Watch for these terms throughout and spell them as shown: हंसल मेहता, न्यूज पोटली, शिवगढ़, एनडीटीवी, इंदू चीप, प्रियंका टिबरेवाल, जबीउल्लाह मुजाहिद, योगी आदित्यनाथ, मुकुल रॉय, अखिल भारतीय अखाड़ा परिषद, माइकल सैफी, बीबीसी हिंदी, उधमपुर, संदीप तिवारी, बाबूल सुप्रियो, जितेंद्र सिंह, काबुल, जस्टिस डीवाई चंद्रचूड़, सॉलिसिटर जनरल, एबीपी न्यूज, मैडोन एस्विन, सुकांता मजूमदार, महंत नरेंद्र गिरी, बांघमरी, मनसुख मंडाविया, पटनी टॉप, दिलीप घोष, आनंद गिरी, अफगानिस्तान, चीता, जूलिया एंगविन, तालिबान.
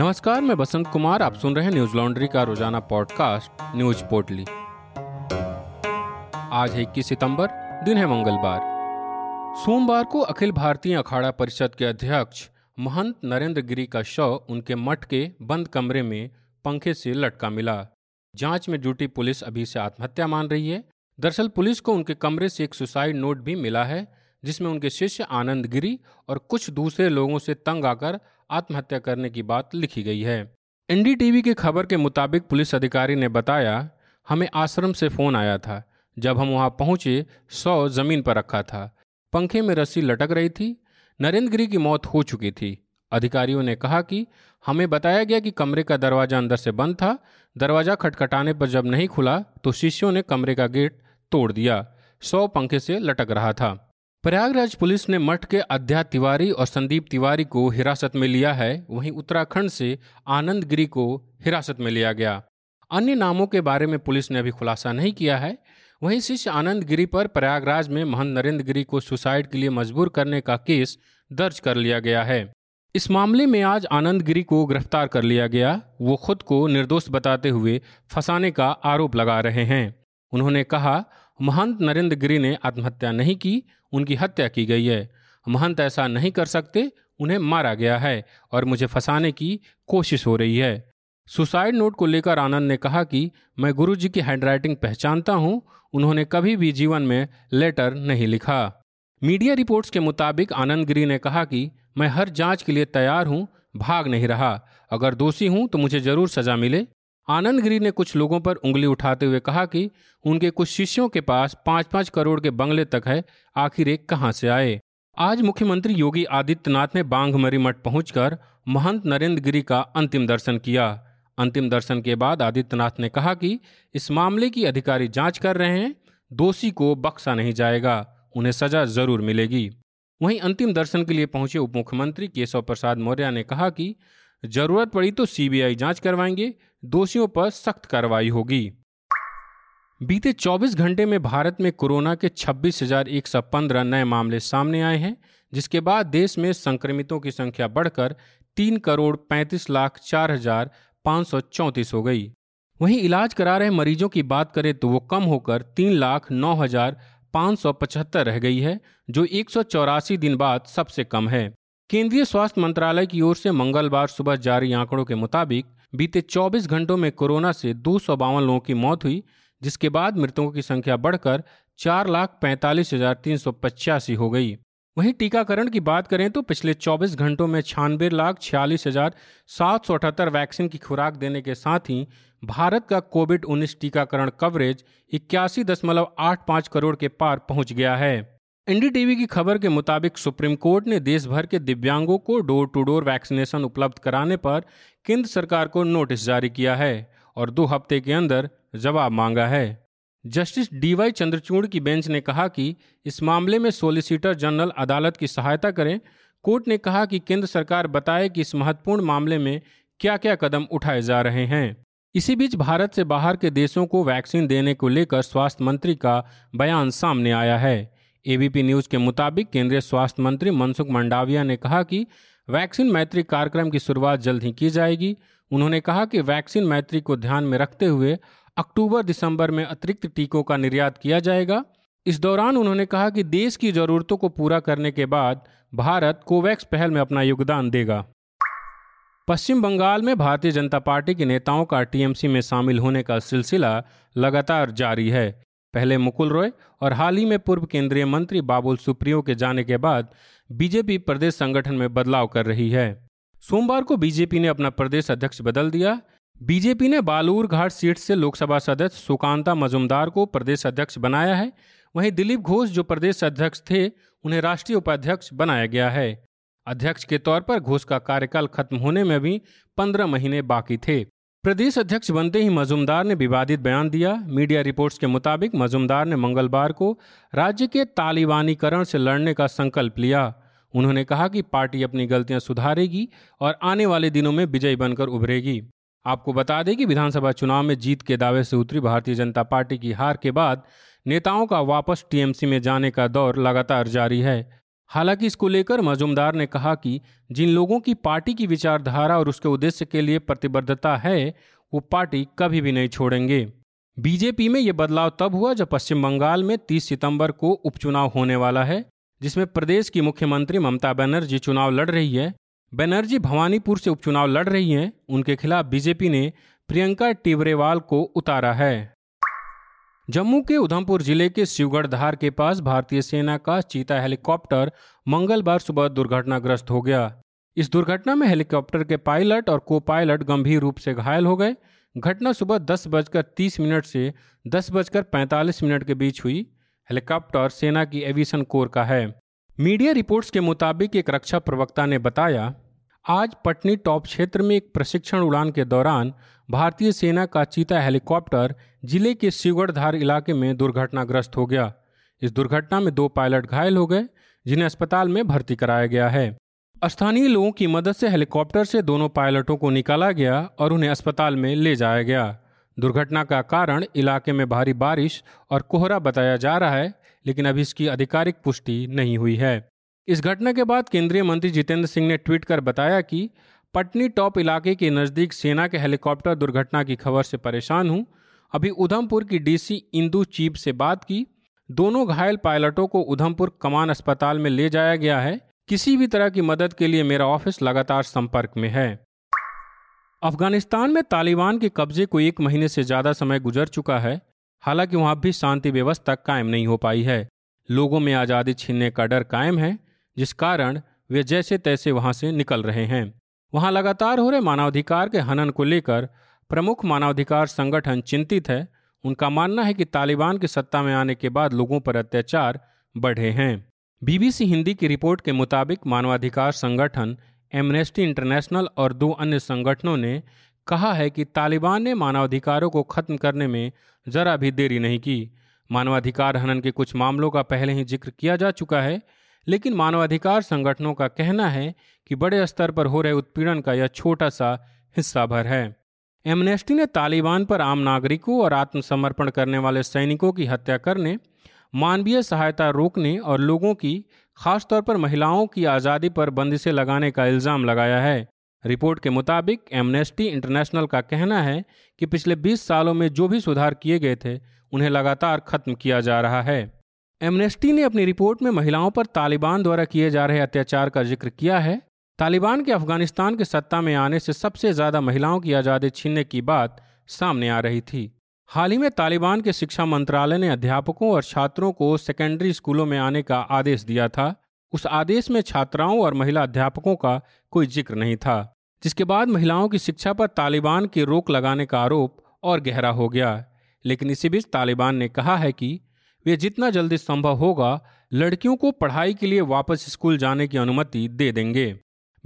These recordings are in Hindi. नमस्कार, मैं बसंत कुमार। आप सुन रहे हैं न्यूज लॉन्ड्री का रोजाना पॉडकास्ट न्यूज पोटली। आज है 21 सितंबर, दिन है मंगलवार। सोमवार को अखिल भारतीय अखाड़ा परिषद के अध्यक्ष महंत नरेंद्र गिरी का शव उनके मठ के बंद कमरे में पंखे से लटका मिला। जांच में जुटी पुलिस अभी से आत्महत्या मान रही है। दरअसल पुलिस को उनके कमरे से एक सुसाइड नोट भी मिला है, जिसमें उनके शिष्य आनंद गिरी और कुछ दूसरे लोगों से तंग आकर आत्महत्या करने की बात लिखी गई है। एनडीटीवी की खबर के मुताबिक पुलिस अधिकारी ने बताया, हमें आश्रम से फोन आया था। जब हम वहां पहुंचे, शव जमीन पर रखा था, पंखे में रस्सी लटक रही थी। नरेंद्र गिरी की मौत हो चुकी थी। अधिकारियों ने कहा कि हमें बताया गया कि कमरे का दरवाजा अंदर से बंद था। दरवाजा खटखटाने पर जब नहीं खुला तो शिष्यों ने कमरे का गेट तोड़ दिया। शव पंखे से लटक रहा था। प्रयागराज पुलिस ने मठ के अध्यक्ष तिवारी और संदीप तिवारी को हिरासत में लिया है। वहीं उत्तराखंड से आनंद गिरी को हिरासत में लिया गया। अन्य नामों के बारे में पुलिस ने अभी खुलासा नहीं किया है। वहीं शिष्य आनंद गिरी पर प्रयागराज में महंत नरेंद्र गिरी को सुसाइड के लिए मजबूर करने का केस दर्ज कर लिया गया है। इस मामले में आज आनंद गिरी को गिरफ्तार कर लिया गया। वो खुद को निर्दोष बताते हुए फंसाने का आरोप लगा रहे हैं। उन्होंने कहा, महंत नरेंद्र गिरी ने आत्महत्या नहीं की, उनकी हत्या की गई है। महंत ऐसा नहीं कर सकते, उन्हें मारा गया है और मुझे फंसाने की कोशिश हो रही है। सुसाइड नोट को लेकर आनंद ने कहा कि मैं गुरुजी की हैंडराइटिंग पहचानता हूं, उन्होंने कभी भी जीवन में लेटर नहीं लिखा। मीडिया रिपोर्ट्स के मुताबिक आनंद गिरी ने कहा कि मैं हर जांच के लिए तैयार हूं, भाग नहीं रहा। अगर दोषी हूं तो मुझे जरूर सजा मिले। आनंद गिरी ने कुछ लोगों पर उंगली उठाते हुए कहा कि उनके कुछ शिष्यों के पास 5-5 करोड़ के बंगले तक है, आखिर एक कहां से आए। आज मुख्यमंत्री योगी आदित्यनाथ ने बांघमरी मठ पहुंचकर महंत नरेंद्र गिरी का अंतिम दर्शन किया। अंतिम दर्शन के बाद आदित्यनाथ ने कहा कि इस मामले की अधिकारी जांच कर रहे हैं, दोषी को बख्शा नहीं जाएगा, उन्हें सजा जरूर मिलेगी। वहीं अंतिम दर्शन के लिए पहुंचे उप मुख्यमंत्री केशव प्रसाद मौर्य ने कहा कि जरूरत पड़ी तो सीबीआई जांच करवाएंगे, दोषियों पर सख्त कार्रवाई होगी। बीते 24 घंटे में भारत में कोरोना के 26,115 नए मामले सामने आए हैं, जिसके बाद देश में संक्रमितों की संख्या बढ़कर 3,35,04,534 हो गई। वहीं इलाज करा रहे मरीजों की बात करें तो वो कम होकर 3,09,575 रह गई है, जो 184 दिन बाद सबसे कम है। केंद्रीय स्वास्थ्य मंत्रालय की ओर से मंगलवार सुबह जारी आंकड़ों के मुताबिक बीते 24 घंटों में कोरोना से 252 लोगों की मौत हुई, जिसके बाद मृतकों की संख्या बढ़कर 4,45,385 हो गई। वहीं टीकाकरण की बात करें तो पिछले 24 घंटों में 96,46,778 वैक्सीन की खुराक देने के साथ ही भारत का कोविड-19 टीकाकरण कवरेज 81.85 करोड़ के पार पहुंच गया है। एनडीटीवी की खबर के मुताबिक सुप्रीम कोर्ट ने देश भर के दिव्यांगों को डोर टू डोर वैक्सीनेशन उपलब्ध कराने पर केंद्र सरकार को नोटिस जारी किया है और 2 हफ्ते के अंदर जवाब मांगा है। जस्टिस डीवाई चंद्रचूड़ की बेंच ने कहा कि इस मामले में सॉलिसिटर जनरल अदालत की सहायता करें। कोर्ट ने कहा कि केंद्र सरकार बताए कि इस महत्वपूर्ण मामले में क्या क्या कदम उठाए जा रहे हैं। इसी बीच भारत से बाहर के देशों को वैक्सीन देने को लेकर स्वास्थ्य मंत्री का बयान सामने आया है। एबीपी न्यूज के मुताबिक केंद्रीय स्वास्थ्य मंत्री मनसुख मंडाविया ने कहा कि वैक्सीन मैत्री कार्यक्रम की शुरुआत जल्द ही की जाएगी। उन्होंने कहा कि वैक्सीन मैत्री को ध्यान में रखते हुए अक्टूबर-दिसंबर में अतिरिक्त टीकों का निर्यात किया जाएगा। इस दौरान उन्होंने कहा कि देश की जरूरतों को पूरा करने के बाद भारत कोवैक्स पहल में अपना योगदान देगा। पश्चिम बंगाल में भारतीय जनता पार्टी के नेताओं का टीएमसी में शामिल होने का सिलसिला लगातार जारी है। पहले मुकुल रॉय और हाल ही में पूर्व केंद्रीय मंत्री बाबूल सुप्रियो के जाने के बाद बीजेपी प्रदेश संगठन में बदलाव कर रही है। सोमवार को बीजेपी ने अपना प्रदेश अध्यक्ष बदल दिया। बीजेपी ने बालूरघाट सीट से लोकसभा सदस्य सुकांता मजूमदार को प्रदेश अध्यक्ष बनाया है। वहीं दिलीप घोष जो प्रदेश अध्यक्ष थे, उन्हें राष्ट्रीय उपाध्यक्ष बनाया गया है। अध्यक्ष के तौर पर घोष का कार्यकाल खत्म होने में भी 15 महीने बाकी थे। प्रदेश अध्यक्ष बनते ही मजूमदार ने विवादित बयान दिया। मीडिया रिपोर्ट्स के मुताबिक मजूमदार ने मंगलवार को राज्य के तालिबानीकरण से लड़ने का संकल्प लिया। उन्होंने कहा कि पार्टी अपनी गलतियां सुधारेगी और आने वाले दिनों में विजयी बनकर उभरेगी। आपको बता दें कि विधानसभा चुनाव में जीत के दावे से उतरी भारतीय जनता पार्टी की हार के बाद नेताओं का वापस टीएमसी में जाने का दौर लगातार जारी है। हालांकि इसको लेकर मजूमदार ने कहा कि जिन लोगों की पार्टी की विचारधारा और उसके उद्देश्य के लिए प्रतिबद्धता है वो पार्टी कभी भी नहीं छोड़ेंगे। बीजेपी में ये बदलाव तब हुआ जब पश्चिम बंगाल में 30 सितंबर को उपचुनाव होने वाला है, जिसमें प्रदेश की मुख्यमंत्री ममता बनर्जी चुनाव लड़ रही है। बनर्जी भवानीपुर से उपचुनाव लड़ रही हैं। उनके खिलाफ बीजेपी ने प्रियंका टिबरेवाल को उतारा है। जम्मू के उधमपुर जिले के शिवगढ़ धार के पास भारतीय सेना का चीता हेलीकॉप्टर मंगलवार सुबह दुर्घटनाग्रस्त हो गया। इस दुर्घटना में हेलीकॉप्टर के पायलट और को पायलट गंभीर रूप से घायल हो गए। घटना सुबह 10:30 से 10:45 के बीच हुई। हेलीकॉप्टर सेना की एविएशन कोर का है। मीडिया रिपोर्ट्स के मुताबिक एक रक्षा प्रवक्ता ने बताया, आज पटनी टॉप क्षेत्र में एक प्रशिक्षण उड़ान के दौरान भारतीय सेना का चीता हेलीकॉप्टर जिले के शिवगढ़ धार इलाके में दुर्घटनाग्रस्त हो गया। इस दुर्घटना में 2 पायलट घायल हो गए, जिन्हें अस्पताल में भर्ती कराया गया है। स्थानीय लोगों की मदद से हेलीकॉप्टर से दोनों पायलटों को निकाला गया और उन्हें अस्पताल में ले जाया गया। दुर्घटना का कारण इलाके में भारी बारिश और कोहरा बताया जा रहा है, लेकिन अभी इसकी आधिकारिक पुष्टि नहीं हुई है। इस घटना के बाद केंद्रीय मंत्री जितेंद्र सिंह ने ट्वीट कर बताया कि पटनी टॉप इलाके के नज़दीक सेना के हेलीकॉप्टर दुर्घटना की खबर से परेशान हूं। अभी उधमपुर की डीसी इंदू चीप से बात की। दोनों घायल पायलटों को उधमपुर कमान अस्पताल में ले जाया गया है। किसी भी तरह की मदद के लिए मेरा ऑफिस लगातार संपर्क में है। अफगानिस्तान में तालिबान के कब्जे को 1 महीने से ज़्यादा समय गुजर चुका है। हालांकि वहाँ भी शांति व्यवस्था कायम नहीं हो पाई है। लोगों में आज़ादी छीनने का डर कायम है, जिस कारण वे जैसे तैसे वहाँ से निकल रहे हैं। वहाँ लगातार हो रहे मानवाधिकार के हनन को लेकर प्रमुख मानवाधिकार संगठन चिंतित है। उनका मानना है कि तालिबान के सत्ता में आने के बाद लोगों पर अत्याचार बढ़े हैं। बीबीसी हिंदी की रिपोर्ट के मुताबिक मानवाधिकार संगठन एमनेस्टी इंटरनेशनल और 2 अन्य संगठनों ने कहा है कि तालिबान ने मानवाधिकारों को खत्म करने में जरा भी देरी नहीं की। मानवाधिकार हनन के कुछ मामलों का पहले ही जिक्र किया जा चुका है, लेकिन मानवाधिकार संगठनों का कहना है कि बड़े स्तर पर हो रहे उत्पीड़न का यह छोटा सा हिस्सा भर है। एमनेस्टी ने तालिबान पर आम नागरिकों और आत्मसमर्पण करने वाले सैनिकों की हत्या करने, मानवीय सहायता रोकने और लोगों की खासतौर पर महिलाओं की आज़ादी पर बंदिशें लगाने का इल्ज़ाम लगाया है। रिपोर्ट के मुताबिक एमनेस्टी इंटरनेशनल का कहना है कि पिछले 20 सालों में जो भी सुधार किए गए थे उन्हें लगातार खत्म किया जा रहा है। एमनेस्टी ने अपनी रिपोर्ट में महिलाओं पर तालिबान द्वारा किए जा रहे अत्याचार का जिक्र किया है। तालिबान के अफगानिस्तान के सत्ता में आने से सबसे ज़्यादा महिलाओं की आज़ादी छीनने की बात सामने आ रही थी। हाल ही में तालिबान के शिक्षा मंत्रालय ने अध्यापकों और छात्रों को सेकेंडरी स्कूलों में आने का आदेश दिया था। उस आदेश में छात्राओं और महिला अध्यापकों का कोई जिक्र नहीं था, जिसके बाद महिलाओं की शिक्षा पर तालिबान की रोक लगाने का आरोप और गहरा हो गया। लेकिन इसी बीच तालिबान ने कहा है कि वे जितना जल्दी संभव होगा लड़कियों को पढ़ाई के लिए वापस स्कूल जाने की अनुमति दे देंगे।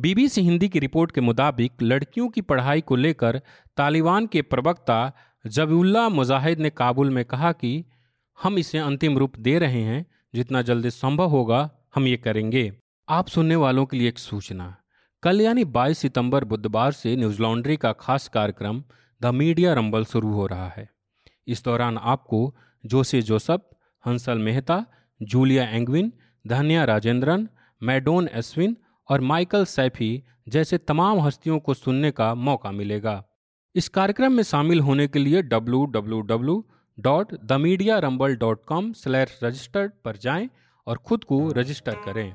बीबीसी हिंदी की रिपोर्ट के मुताबिक लड़कियों की पढ़ाई को लेकर तालिबान के प्रवक्ता जबीउल्लाह मुजाहिद ने काबुल में कहा कि हम इसे अंतिम रूप दे रहे हैं, जितना जल्दी संभव होगा हम ये करेंगे। आप सुनने वालों के लिए एक सूचना, कल यानी 22 सितंबर बुधवार से न्यूज लॉन्ड्री का खास कार्यक्रम द मीडिया रंबल शुरू हो रहा है। इस दौरान आपको जोसे जोसफ, हंसल मेहता, जूलिया एंगविन, धन्या राजेंद्रन, मैडोन एस्विन और माइकल सैफी जैसे तमाम हस्तियों को सुनने का मौका मिलेगा। इस कार्यक्रम में शामिल होने के लिए www.themediarumble.com/registered पर जाएं और खुद को रजिस्टर करें।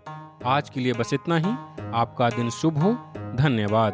आज के लिए बस इतना ही। आपका दिन शुभ हो। धन्यवाद।